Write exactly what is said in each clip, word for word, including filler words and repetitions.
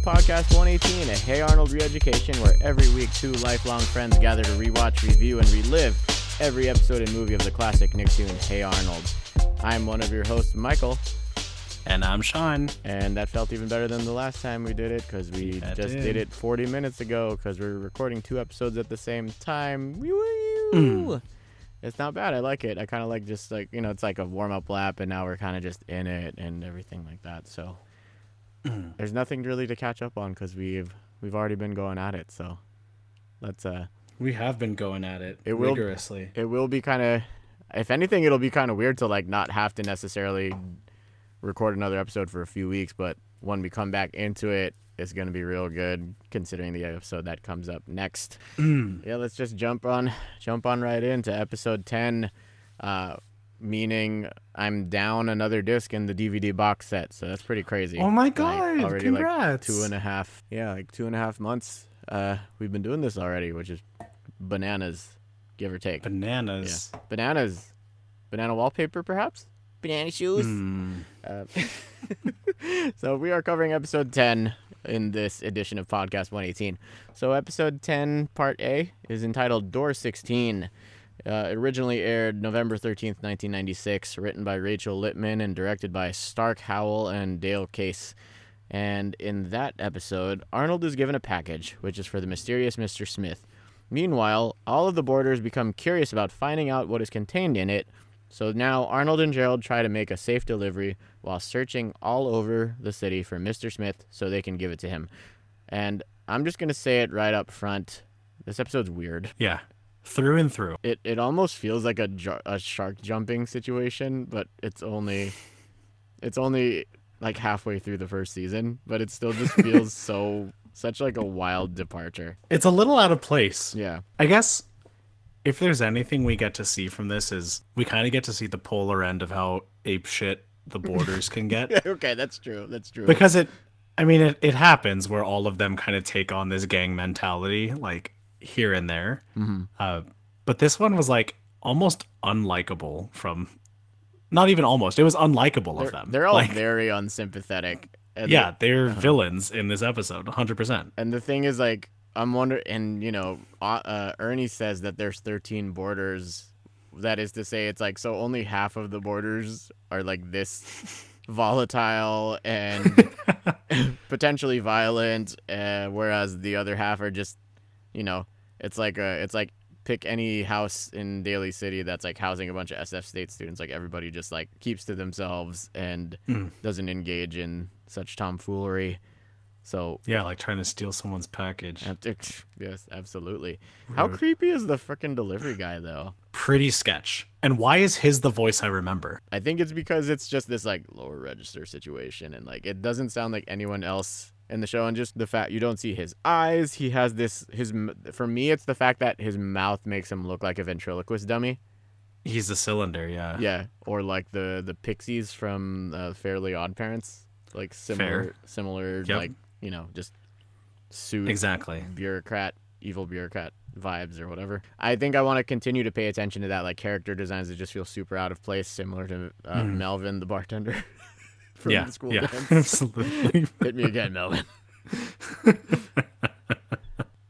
Podcast one eighteen, a Hey Arnold re-education where every week two lifelong friends gather to rewatch, review, and relive every episode and movie of the classic Nicktoon Hey Arnold. I'm one of your hosts, Michael. And I'm Sean. And that felt even better than the last time we did it because we that just did. did it forty minutes ago because we were recording two episodes at the same time. Mm. It's not bad. I like it. I kind of like just like, you know, it's like a warm-up lap and now we're kind of just in it and everything like that, so... There's nothing really to catch up on because we've we've already been going at it. So let's. Uh, we have been going at it, it will, rigorously. It will be kind of, if anything, it'll be kind of weird to like not have to necessarily record another episode for a few weeks. But when we come back into it, it's going to be real good considering the episode that comes up next. Yeah, let's just jump on jump on right into episode ten. Uh, Meaning I'm down another disc in the D V D box set, so that's pretty crazy. Oh my god! Already congrats! Like two and a half, yeah, like two and a half months. Uh, we've been doing this already, which is bananas, give or take. Bananas, yeah. bananas, banana wallpaper, perhaps. Banana shoes. Mm. Uh, so we are covering episode ten in this edition of Podcast one eighteen. So episode ten, part A, is entitled "Door sixteen." Uh, originally aired November thirteenth, nineteen ninety-six, written by Rachel Littman and directed by Stark Howell and Dale Case. And in that episode, Arnold is given a package, which is for the mysterious Mister Smith. Meanwhile, all of the boarders become curious about finding out what is contained in it. So now Arnold and Gerald try to make a safe delivery while searching all over the city for Mister Smith so they can give it to him. And I'm just going to say it right up front. This episode's weird. Yeah. Through and through. It it almost feels like a, ju- a shark jumping situation, but it's only it's only like halfway through the first season, but it still just feels so such like a wild departure. It's a little out of place. Yeah. I guess if there's anything we get to see from this is we kind of get to see the polar end of how apeshit the boarders can get. Okay, that's true. That's true. Because it I mean it, it happens where all of them kind of take on this gang mentality like here and there. Mm-hmm. Uh, but this one was like almost unlikable from not even almost. It was unlikable they're, of them. They're all like, very unsympathetic. And yeah. They're uh-huh. villains in this episode. A hundred percent. And the thing is like, I'm wondering, and you know, uh, Ernie says that there's thirteen boarders. That is to say, it's like, so only half of the boarders are like this volatile and potentially violent. Uh, whereas the other half are just, you know, it's like a, it's like pick any house in Daly City that's like housing a bunch of S F State students. Like everybody just like keeps to themselves and mm. doesn't engage in such tomfoolery. So yeah, like trying to steal someone's package. Yes, absolutely. Rude. How creepy is the frickin' delivery guy though? Pretty sketch. And why is his the voice I remember? I think it's because it's just this like lower register situation and like it doesn't sound like anyone else in the show, and just the fact you don't see his eyes. He has this, his, for me, it's the fact that his mouth makes him look like a ventriloquist dummy. He's a cylinder, yeah. Yeah, or like the, the pixies from uh, Fairly OddParents. Like similar, Fair. similar yep. like, you know, just suit, exactly. bureaucrat, evil bureaucrat vibes or whatever. I think I want to continue to pay attention to that, like character designs that just feel super out of place, similar to uh, mm. Melvin, the bartender. From yeah, the school yeah, dance. Absolutely. Hit me again, Melvin.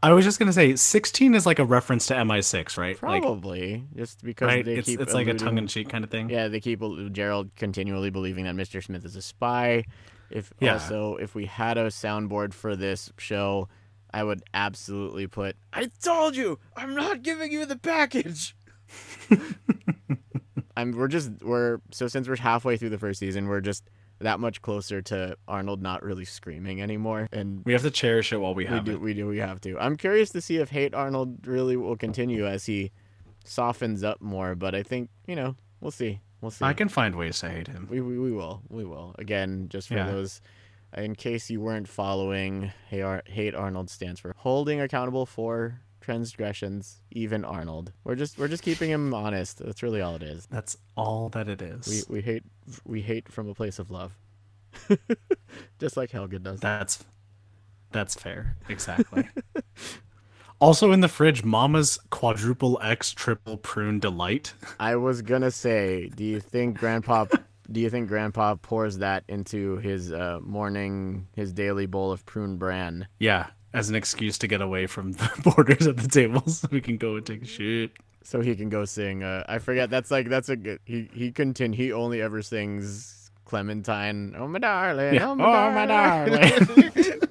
I was just gonna say, sixteen is like a reference to M I six, right? Probably, like, just because right? they it's, keep. It's alluding, like a tongue-in-cheek kind of thing. Yeah, they keep Gerald continually believing that Mister Smith is a spy. If yeah. also, if we had a soundboard for this show, I would absolutely put. I told you, I'm not giving you the package. I'm. We're just. We're so since we're halfway through the first season, we're just. that much closer to Arnold not really screaming anymore. And we have to cherish it while we have we do, it. We do, we have to. I'm curious to see if Hate Arnold really will continue as he softens up more, but I think, you know, we'll see. We'll see. I can find ways to hate him. We we, we will. We will. Again, just for yeah. those, in case you weren't following, Hate Arnold stands for holding accountable for transgressions, even Arnold. We're just we're just keeping him honest. That's really all it is. That's all that it is. We we hate we hate from a place of love. Just like Helga does. That's that's fair. Exactly. Also in the fridge, Mama's quadruple X triple prune delight. I was gonna say, do you think Grandpa do you think Grandpa pours that into his uh, morning, his daily bowl of prune bran? Yeah, as an excuse to get away from the borders at the table, so we can go and take a shit. So he can go sing. Uh, I forget. That's like that's a good. He he continue. He only ever sings Clementine. Oh my darling. Yeah. Oh my oh, darling. My darling.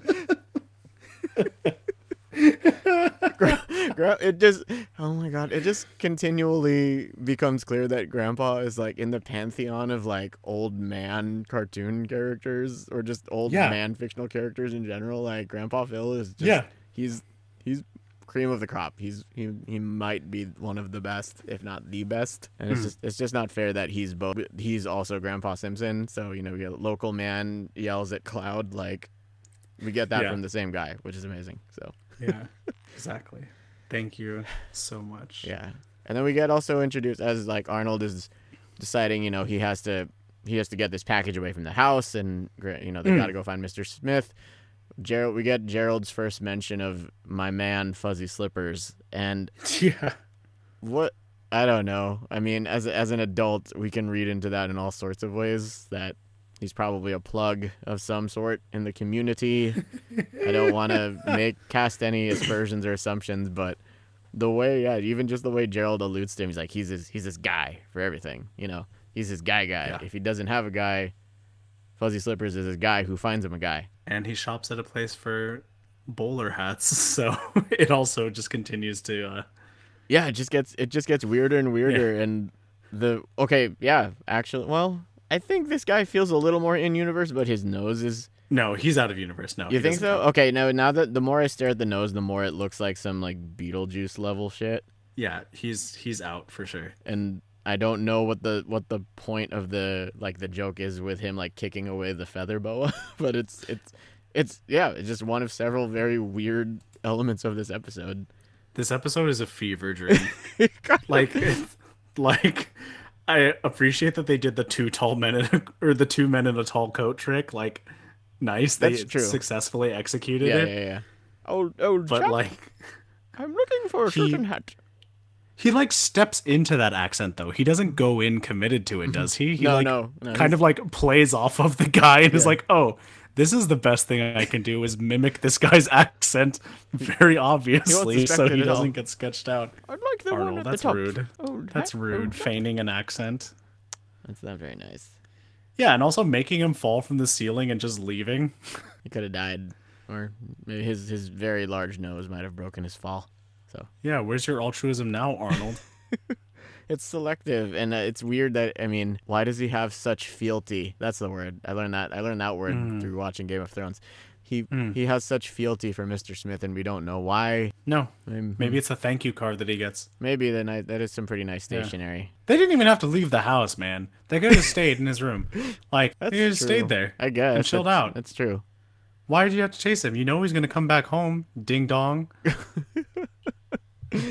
It just, oh my god, it just continually becomes clear that Grandpa is like in the pantheon of like old man cartoon characters, or just old yeah. man fictional characters in general. Like Grandpa Phil is just yeah. he's he's cream of the crop. He's he he might be one of the best, if not the best. And it's mm. just it's just not fair that he's both. He's also Grandpa Simpson. So you know, your local man yells at cloud. Like we get that yeah. from the same guy, which is amazing. So. Yeah, exactly. Thank you so much. Yeah. And then we get also introduced as like Arnold is deciding, you know, he has to he has to get this package away from the house, and you know, they mm. got to go find Mister Smith. Gerald we get Gerald's first mention of my man Fuzzy Slippers, and yeah. What I don't know. I mean, as as an adult, we can read into that in all sorts of ways, that he's probably a plug of some sort in the community. I don't want to make cast any aspersions or assumptions, but the way, yeah, even just the way Gerald alludes to him, he's like, he's his, he's this guy for everything, you know. He's his guy guy. Yeah. If he doesn't have a guy, Fuzzy Slippers is his guy who finds him a guy. And he shops at a place for bowler hats, so it also just continues to. Uh... Yeah, it just gets it just gets weirder and weirder, yeah. and the okay, yeah, actually, well. I think this guy feels a little more in universe, but his nose is no. He's out of universe now. You think so? Help. Okay, no. Now that the more I stare at the nose, the more it looks like some like Beetlejuice level shit. Yeah, he's he's out for sure. And I don't know what the what the point of the like the joke is with him like kicking away the feather boa, but it's it's it's yeah, it's just one of several very weird elements of this episode. This episode is a fever dream. like it's, like. I appreciate that they did the two tall men in a, or the two men in a tall coat trick. Like, nice. That's they true. Successfully executed yeah, it. Yeah, yeah, yeah. Oh, oh, but Jack, like, I'm looking for a he, certain hat. He like steps into that accent though. He doesn't go in committed to it, does he? He no, like no, no, kind he's... of like plays off of the guy and yeah. is like, oh, this is the best thing I can do is mimic this guy's accent very obviously, he so he doesn't all. Get sketched out. I'd like the Arnold, one at that's the top. Rude. Oh, that's heck? Rude. Oh, feigning an accent. That's not very nice. Yeah, and also making him fall from the ceiling and just leaving. He could have died, or maybe his his very large nose might have broken his fall. So yeah, where's your altruism now, Arnold? It's selective, and uh, it's weird that, I mean, why does he have such fealty? That's the word. I learned that I learned that word mm. through watching Game of Thrones. He mm. he has such fealty for Mister Smith, and we don't know why. No. Um, maybe it's a thank you card that he gets. Maybe then I, that is some pretty nice stationery. Yeah. They didn't even have to leave the house, man. They could have stayed in his room. Like, that's they could have stayed there. I guess. And chilled that's, out. That's true. Why did you have to chase him? You know he's going to come back home. Ding dong.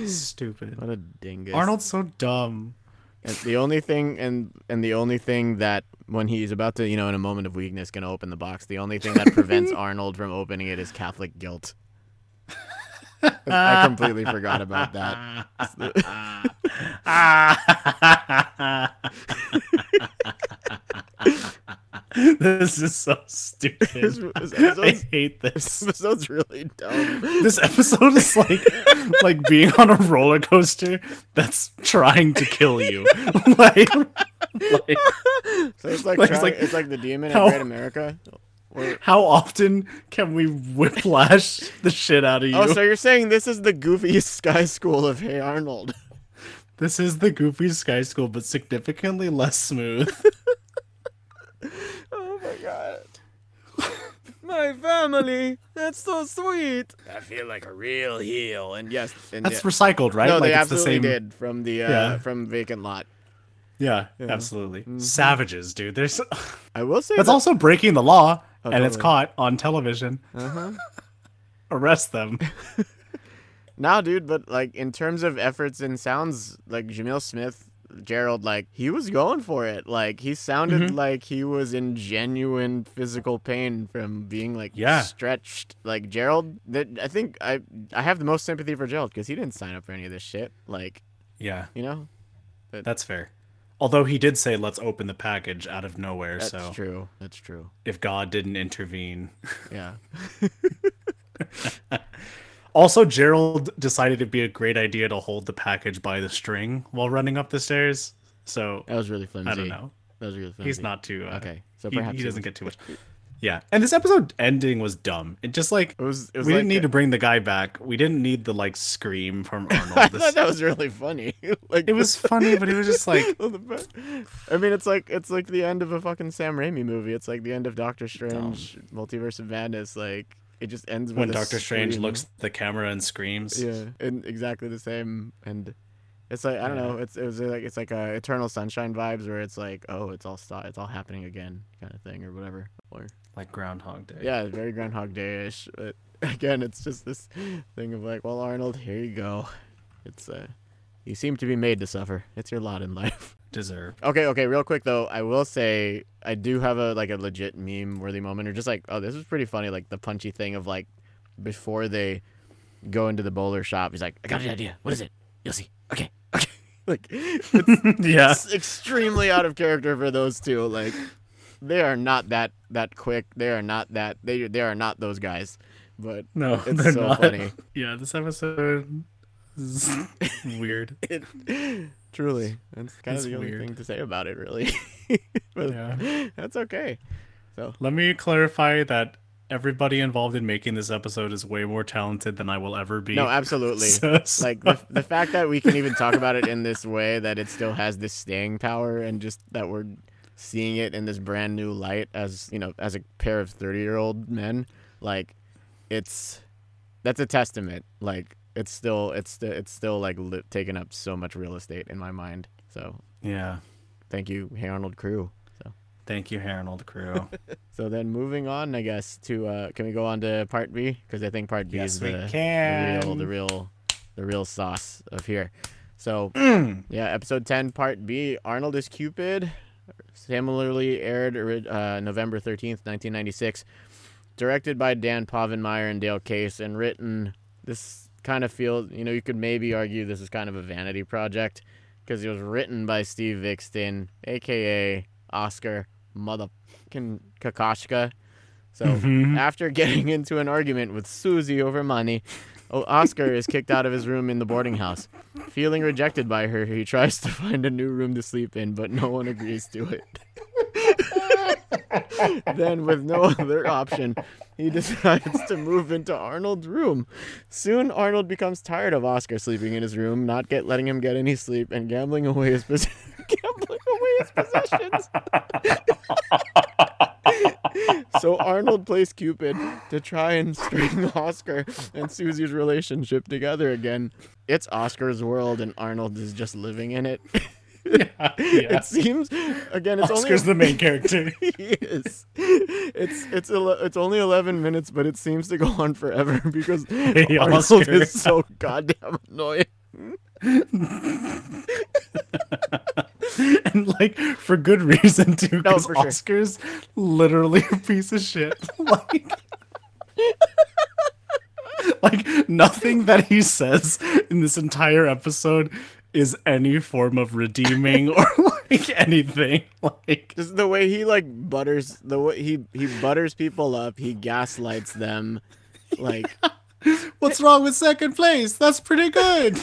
Stupid. What a dingus. Arnold's so dumb. And the only thing and and the only thing that when he's about to, you know, in a moment of weakness gonna open the box, the only thing that prevents Arnold from opening it is Catholic guilt. I completely forgot about that. This is so stupid. This, this episode's, I hate this. This episode's really dumb. This episode is like like being on a roller coaster that's trying to kill you. like, like, so it's like, like, trying, it's like it's like the demon how, in Great America. Or, how often can we whiplash the shit out of you? Oh, so you're saying this is the goofy Sky School of Hey Arnold. This is the goofy Sky School, but significantly less smooth. Oh my god. My family, that's so sweet. I feel like a real heel. And yes, and that's yeah. recycled, right? No, like they it's absolutely the same... did from the uh, yeah. from Vacant Lot. Yeah, yeah. absolutely. Mm-hmm. Savages, dude. There's so... I will say that's that... also breaking the law, oh, and it's worry. Caught on television. Uh-huh. Arrest them. Nah, dude, but like in terms of efforts and sounds, like Jamil Smith Gerald, like, he was going for it. Like, he sounded mm-hmm. like he was in genuine physical pain from being, like, yeah. stretched. Like, Gerald, that I think I I have the most sympathy for Gerald because he didn't sign up for any of this shit. Like, yeah, you know? But, that's fair. Although he did say, let's open the package out of nowhere. That's so That's true. That's true. If God didn't intervene. Yeah. Also, Gerald decided it'd be a great idea to hold the package by the string while running up the stairs. So that was really flimsy. I don't know. That was really flimsy. He's not too... Uh, okay. So perhaps he, he doesn't get too much. Yeah. And this episode ending was dumb. It just like... It was, it was we like didn't need a... to bring the guy back. We didn't need the like scream from Arnold. I thought that was really funny. Like, it was funny, but it was just like... I mean, it's like it's like the end of a fucking Sam Raimi movie. It's like the end of Doctor Strange, dumb. Multiverse of Madness, like... It just ends when Doctor Strange looks at the camera and screams. Yeah, and exactly the same. And it's like I don't know. It's it was like it's like a Eternal Sunshine vibes where it's like oh it's all st- it's all happening again kind of thing or whatever. Or like Groundhog Day. Yeah, very Groundhog Day ish. But again, it's just this thing of like, well, Arnold, here you go. It's uh, you seem to be made to suffer. It's your lot in life. Deserve. Okay, okay, real quick though, I will say I do have a like a legit meme worthy moment or just like, oh, this is pretty funny, like the punchy thing of like before they go into the bowler shop, he's like, I got an idea. What is it? You'll see. Okay. Okay. Like it's, yeah. It's extremely out of character for those two. Like they are not that that quick. They are not that they they are not those guys. But no, it's they're so not. Funny. Yeah, this episode is weird. It, Truly, that's kind it's of the weird. Only thing to say about it, really. But yeah, that's okay. So let me clarify that everybody involved in making this episode is way more talented than I will ever be. No, absolutely. So, like the, the fact that we can even talk about it in this way, that it still has this staying power, and just that we're seeing it in this brand new light, as you know, as a pair of thirty-year-old men, like it's that's a testament, like. It's still, it's, it's still like li- taking up so much real estate in my mind. So yeah, thank you, Hey Arnold crew. So thank you, Hey Arnold crew. So then moving on, I guess to uh, can we go on to part B? Because I think part B yes, is the, the real, the real, the real sauce of here. So mm. yeah, episode ten, part B, Arnold is Cupid. Similarly aired uh, November thirteenth, nineteen ninety six. Directed by Dan Povenmire and Dale Case, and written this. Kind of feel, you know, you could maybe argue this is kind of a vanity project because it was written by Steve Viksten, aka Oskar motherfucking Kokoshka. So mm-hmm. after getting into an argument with Susie over money, Oskar is kicked out of his room in the boarding house. Feeling rejected by her, he tries to find a new room to sleep in, but no one agrees to it. Then, with no other option, he decides to move into Arnold's room. Soon, Arnold becomes tired of Oskar sleeping in his room, not get, letting him get any sleep, and gambling away his, pos- gambling away his possessions. So Arnold plays Cupid to try and string Oskar and Susie's relationship together again. It's Oscar's world, and Arnold is just living in it. Yeah, yeah. It seems again. It's Oscar's only, the main character. He is. It's it's it's only eleven minutes, but it seems to go on forever because hey, Arnold Oscar. Is so goddamn annoying. And like for good reason too, because no, sure. Oscar's literally a piece of shit. Like. Like nothing that he says in this entire episode. Is any form of redeeming or like anything like just the way he like butters the way he he butters people up, he gaslights them, like what's wrong with second place? That's pretty good.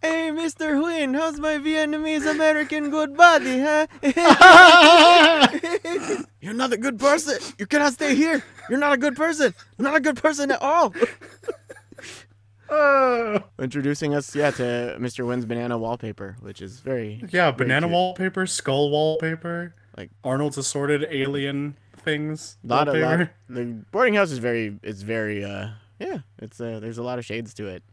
Hey, Mister Huynh, how's my Vietnamese American good body, huh? You're not a good person. You cannot stay here. You're not a good person. You're not a good person at all. Uh, Introducing us, yeah, to Mister Wynn's banana wallpaper, which is very yeah, very banana cute. Wallpaper, skull wallpaper, like Arnold's assorted alien things. Lot of lot, the boarding house is very, it's very, uh, yeah, it's uh, there's a lot of shades to it.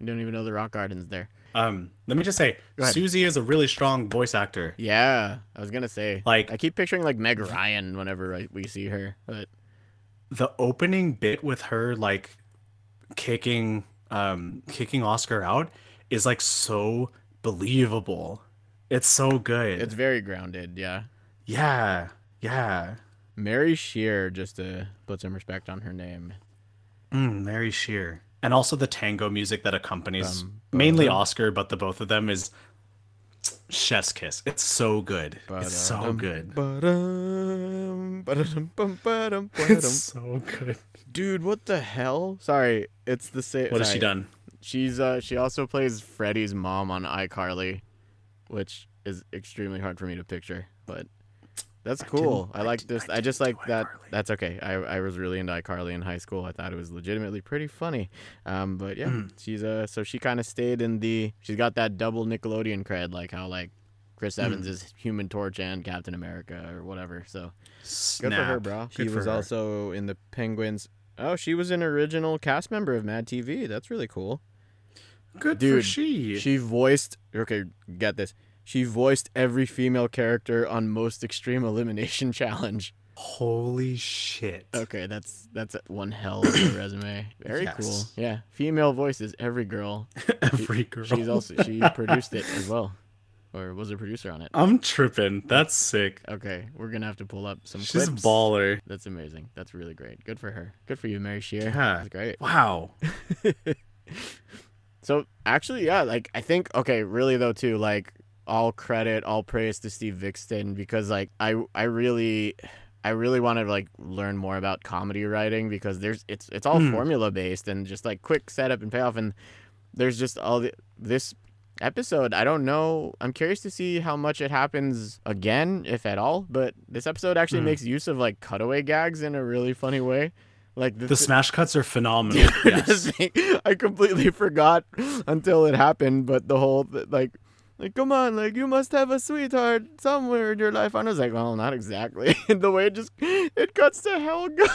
You don't even know the rock garden's there. Um, let me just say, Susie is a really strong voice actor. Yeah, I was gonna say, like I keep picturing like Meg Ryan whenever I, we see her, but the opening bit with her like kicking. Um, kicking Oskar out is like so believable. It's so good. It's very grounded, yeah. Yeah, yeah. Mary Scheer, just to put some respect on her name. Mm, Mary Scheer. And also the tango music that accompanies bum, bum, mainly Oscar, but the both of them is chef's kiss. It's so good. It's so good. It's so good. Dude, what the hell? Sorry, it's the same. What has she done? She's uh, she also plays Freddy's mom on iCarly, which is extremely hard for me to picture, but that's cool. I, I like this. I, I just like that. iCarly. That's okay. I, I was really into iCarly in high school. I thought it was legitimately pretty funny. Um, but yeah, mm. she's uh, so she kind of stayed in the. She's got that double Nickelodeon cred, like how like Chris Evans mm. is Human Torch and Captain America or whatever. So Snap. Good for her, bro. She was her. also in the Penguins. Oh, she was an original cast member of Mad T V. That's really cool. Good Dude, for she. She voiced. Okay, get this. She voiced every female character on Most Extreme Elimination Challenge. Holy shit. Okay, that's that's one hell of a resume. Very yes. cool. Yeah, female voices, every girl. every girl. She, she's also she produced it as well, or was a producer on it. I'm tripping. That's sick. Okay, we're going to have to pull up some she's clips. She's a baller. That's amazing. That's really great. Good for her. Good for you, Mary Scheer. Yeah. That's great. Wow. So, actually, yeah, like, I think, okay, really, though, too, like, all credit, all praise to Steve Viksten, because like I, I really, I really want to like learn more about comedy writing, because there's it's it's all mm. formula based and just like quick setup and payoff, and there's just all the, this episode. I don't know. I'm curious to see how much it happens again, if at all. But this episode actually mm. makes use of like cutaway gags in a really funny way. Like the, the smash cuts are phenomenal. Dude, yes. thing, I completely forgot until it happened, but the whole like. Like, come on, like, you must have a sweetheart somewhere in your life. And I was like, well, not exactly. And the way it just, it cuts to Helga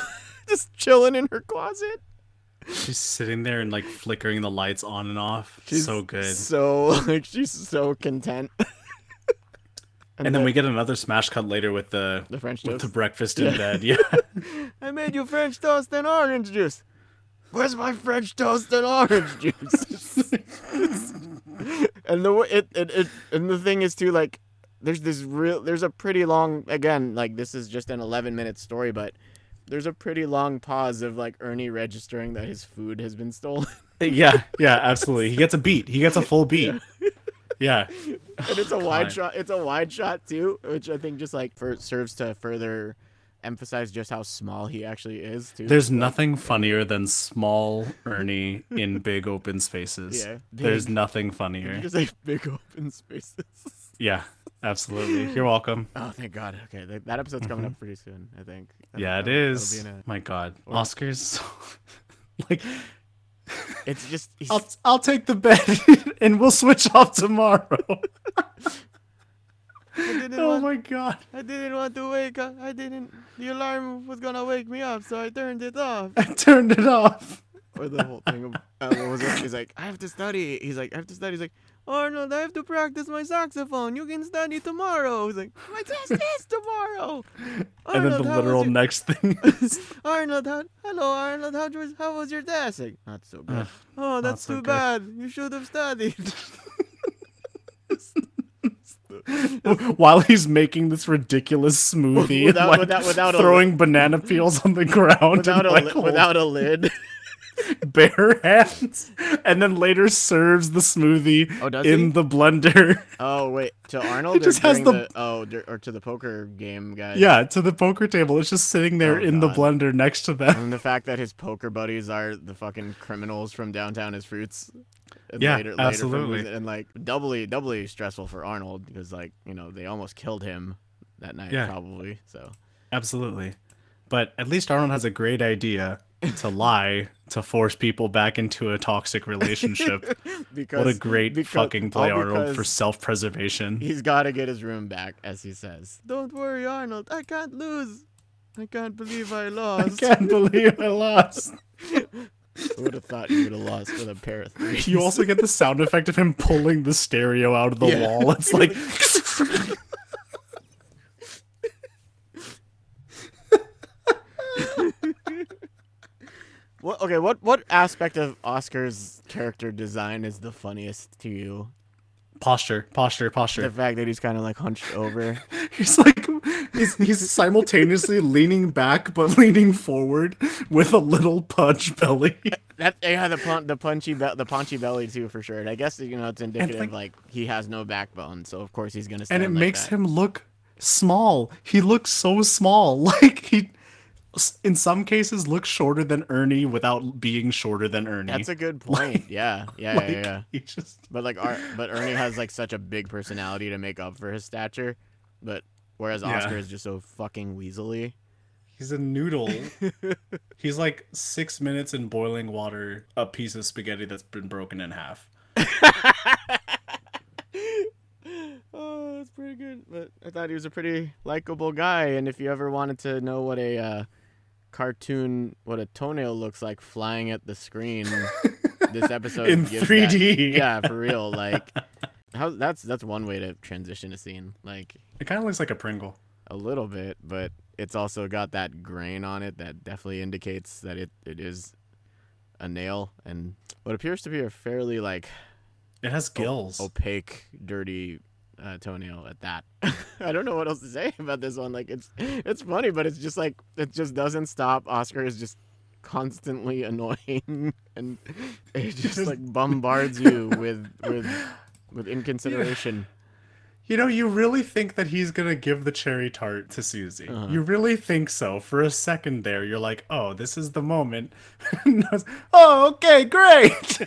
just chilling in her closet. She's sitting there and, like, flickering the lights on and off. She's so good. So, like, she's so content. and, and then, then we get another smash cut later with the, the French toast. With the breakfast yeah. in bed. Yeah. I made you French toast and orange juice. Where's my French toast and orange juice? And the it, it it and the thing is too, like, there's this real there's a pretty long again like this is just an eleven minute story, but there's a pretty long pause of like Ernie registering that his food has been stolen. yeah, yeah, absolutely. He gets a beat. He gets a full beat. Yeah. yeah. And it's a oh, wide God. shot. It's a wide shot too, which I think just like for, serves to further emphasize just how small he actually is too. There's nothing funnier than small Ernie in big open spaces. Yeah, big, there's nothing funnier. Just like big open spaces. Yeah, absolutely. You're welcome. Oh, thank God. Okay, that, that episode's coming mm-hmm. up pretty soon, I think. That'll, yeah, it is. A... My God, or... Oscar's so... like. It's just. He's... I'll I'll take the bed and we'll switch off tomorrow. I didn't oh want, my God! I didn't want to wake up. I didn't. The alarm was gonna wake me up, so I turned it off. I turned it off. Or the whole thing of uh, what was it? He's like, I have to study. He's like, I have to study. He's like, Arnold, I have to practice my saxophone. You can study tomorrow. He's like, my test is tomorrow. Arnold, and then the literal your... next thing. Is... Arnold, how... hello, Arnold. How was how was your test? Like, not so good. Uh, oh, that's so too good. bad. You should have studied. While he's making this ridiculous smoothie, without, and, like, without, without throwing banana peels on the ground, without, and, a, like, li- without a lid, bare hands, and then later serves the smoothie oh, in he? the blender. Oh wait, to Arnold, it just has the, the oh, or to the poker game guy. Yeah, to the poker table. It's just sitting there oh, in God. the blender next to them. And the fact that his poker buddies are the fucking criminals from downtown is fruits. And yeah, later, absolutely. Later, and like doubly, doubly stressful for Arnold, because like, you know, they almost killed him that night, yeah. probably. So absolutely. But at least Arnold has a great idea to lie to force people back into a toxic relationship. because, what a great because, fucking play, Arnold, for self-preservation. He's got to get his room back, as he says. Don't worry, Arnold. I can't lose. I can't believe I lost. I can't believe I lost. I would have thought you would have lost with a pair of threes. You also get the sound effect of him pulling the stereo out of the yeah. wall. It's like... what? Okay, what, what aspect of Oscar's character design is the funniest to you? Posture, posture, posture. The fact that he's kind of like hunched over. He's like, he's, he's simultaneously leaning back but leaning forward with a little punch belly. That yeah, the pun, the punchy, be- the punchy belly too for sure. And I guess you know it's indicative like, like he has no backbone, so of course he's gonna. Stand and it like makes that. him look small. He looks so small, like he. In some cases, looks shorter than Ernie without being shorter than Ernie. That's a good point. Like, yeah, yeah, like, yeah, yeah. He just... But like, Ar- but Ernie has like such a big personality to make up for his stature. But whereas Oscar yeah. is just so fucking weaselly. He's a noodle. He's like six minutes in boiling water, a piece of spaghetti that's been broken in half. Oh, that's pretty good. But I thought he was a pretty likable guy. And if you ever wanted to know what a uh, cartoon, what a toenail looks like flying at the screen, this episode in three D. That, yeah, for real. Like, how that's that's one way to transition a scene. Like, it kind of looks like a Pringle a little bit, but it's also got that grain on it that definitely indicates that it, it is a nail and what appears to be a fairly like it has gills, o- opaque, dirty. Uh, toenail at that. I don't know what else to say about this one. Like it's it's funny, but it's just like it just doesn't stop. Oscar is just constantly annoying and it just like bombards you with with with inconsideration. You know, you really think that he's gonna give the cherry tart to Susie. Uh-huh. You really think so. For a second there, you're like, oh, this is the moment. Oh, okay, great.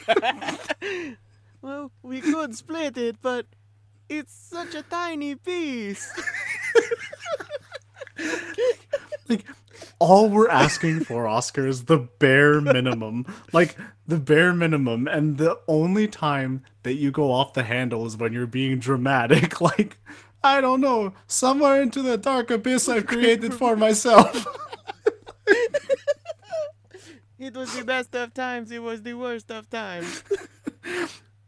Well, we could split it, but it's such a tiny piece. Like, all we're asking for, Oscar, is the bare minimum. Like, the bare minimum. And the only time that you go off the handle is when you're being dramatic. Like, I don't know, somewhere into the dark abyss I've created for myself. It was the best of times. It was the worst of times.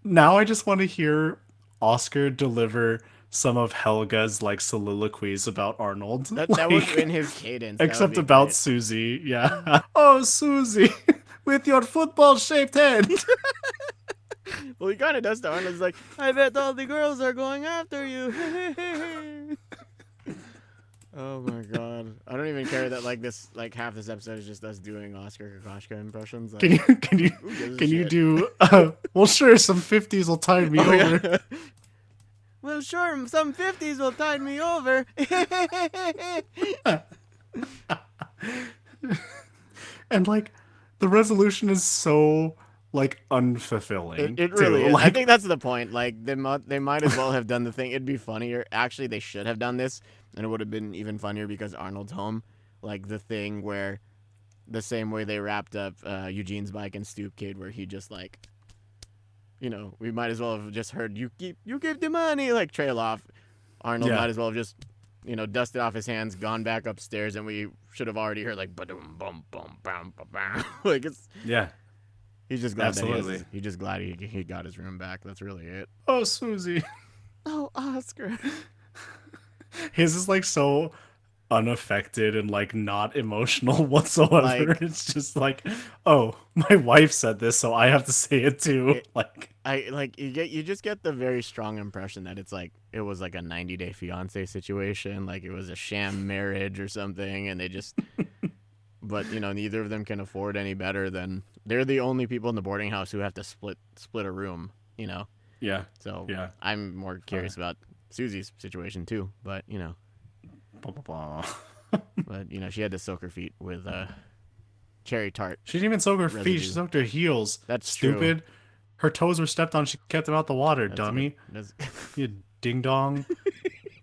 Now I just want to hear Oscar deliver some of Helga's like soliloquies about Arnold. That, like, that was in his cadence. Except about great. Susie, yeah. Oh, Susie, with your football-shaped head. Well, he kind of does to Arnold's like, I bet all the girls are going after you. Oh my god! I don't even care that like this, like half this episode is just us doing Oskar Kokoshka impressions. Like, can you can you can shit? you do? Uh, well, sure, some fifties will tide me oh, over. Yeah. Well, sure, some fifties will tide me over. And like, the resolution is so like unfulfilling. It, it really too. is. Like, I think that's the point. Like, they mu- they might as well have done the thing. It'd be funnier. Actually, they should have done this. And it would have been even funnier because Arnold's home, like the thing where the same way they wrapped up uh, Eugene's bike and Stoop Kid, where he just like, you know, we might as well have just heard you keep you give the money, like trail off. Arnold yeah. might as well have just, you know, dusted off his hands, gone back upstairs. And we should have already heard like, ba-dum, bum, bum, bum, bum, bum. Like it's. Yeah. He's just glad. Absolutely. That he he's just glad he, he got his room back. That's really it. Oh, Susie. Oh, Oscar. His is like so unaffected and like not emotional whatsoever. Like, it's just like, oh, my wife said this, so I have to say it too. It, like I like you get you just get the very strong impression that it's like it was like a ninety day fiance situation, like it was a sham marriage or something, and they just but you know, neither of them can afford any better than they're the only people in the boarding house who have to split split a room, you know? Yeah. So yeah. I'm more curious uh, about Susie's situation too, but you know, but you know, she had to soak her feet with a uh, cherry tart. She didn't even soak her residue. feet; she soaked her heels. That's stupid. True. Her toes were stepped on. She kept them out the water, That's dummy. Good, you ding dong.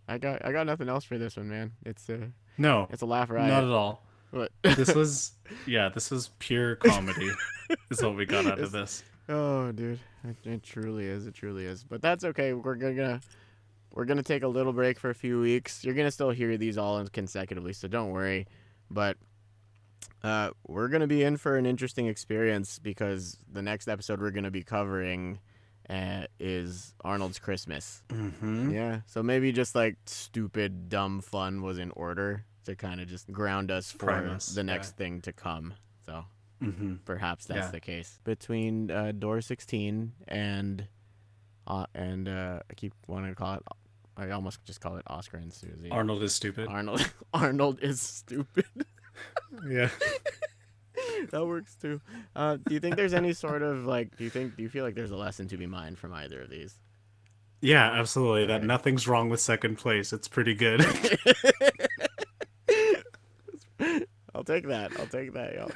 I got, I got nothing else for this one, man. It's a no. It's a laugh riot. Not at all. But this was, yeah, this was pure comedy. Is what we got out it's, of this. Oh, dude, it, it truly is. It truly is. But that's okay. We're gonna. We're going to take a little break for a few weeks. You're going to still hear these all consecutively, so don't worry. But uh, we're going to be in for an interesting experience because the next episode we're going to be covering uh, is Arnold's Christmas. Mm-hmm. Yeah. So maybe just like stupid, dumb fun was in order to kind of just ground us for Primus, the next yeah. thing to come. So mm-hmm. perhaps that's yeah. the case. Between uh, Door sixteen and Uh, and uh, I keep wanting to call it, I almost just call it Oscar and Susie. Arnold is stupid. Arnold Arnold is stupid. Yeah. That works too. Uh, do you think there's any sort of like, do you think, do you feel like there's a lesson to be mined from either of these? Yeah, absolutely. All that right. Nothing's wrong with second place. It's pretty good. I'll take that. I'll take that, y'all.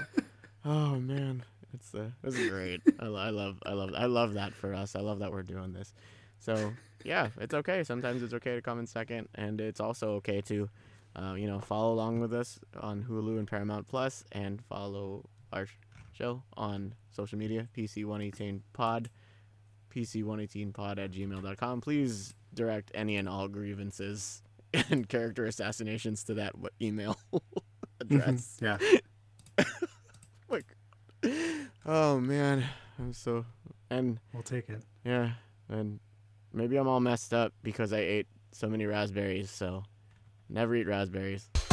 Oh man, it's uh, this is great. I, I love, I love, I love that for us. I love that we're doing this. So yeah, it's okay. Sometimes it's okay to come in second, and it's also okay to, uh, you know, follow along with us on Hulu and Paramount Plus, and follow our show on social media. P C one eighteen pod, P C one eighteen pod at gmail dot com. Please direct any and all grievances and character assassinations to that email address. Yeah. Oh man, I'm so and we'll take it. Yeah, and maybe I'm all messed up because I ate so many raspberries. So never eat raspberries.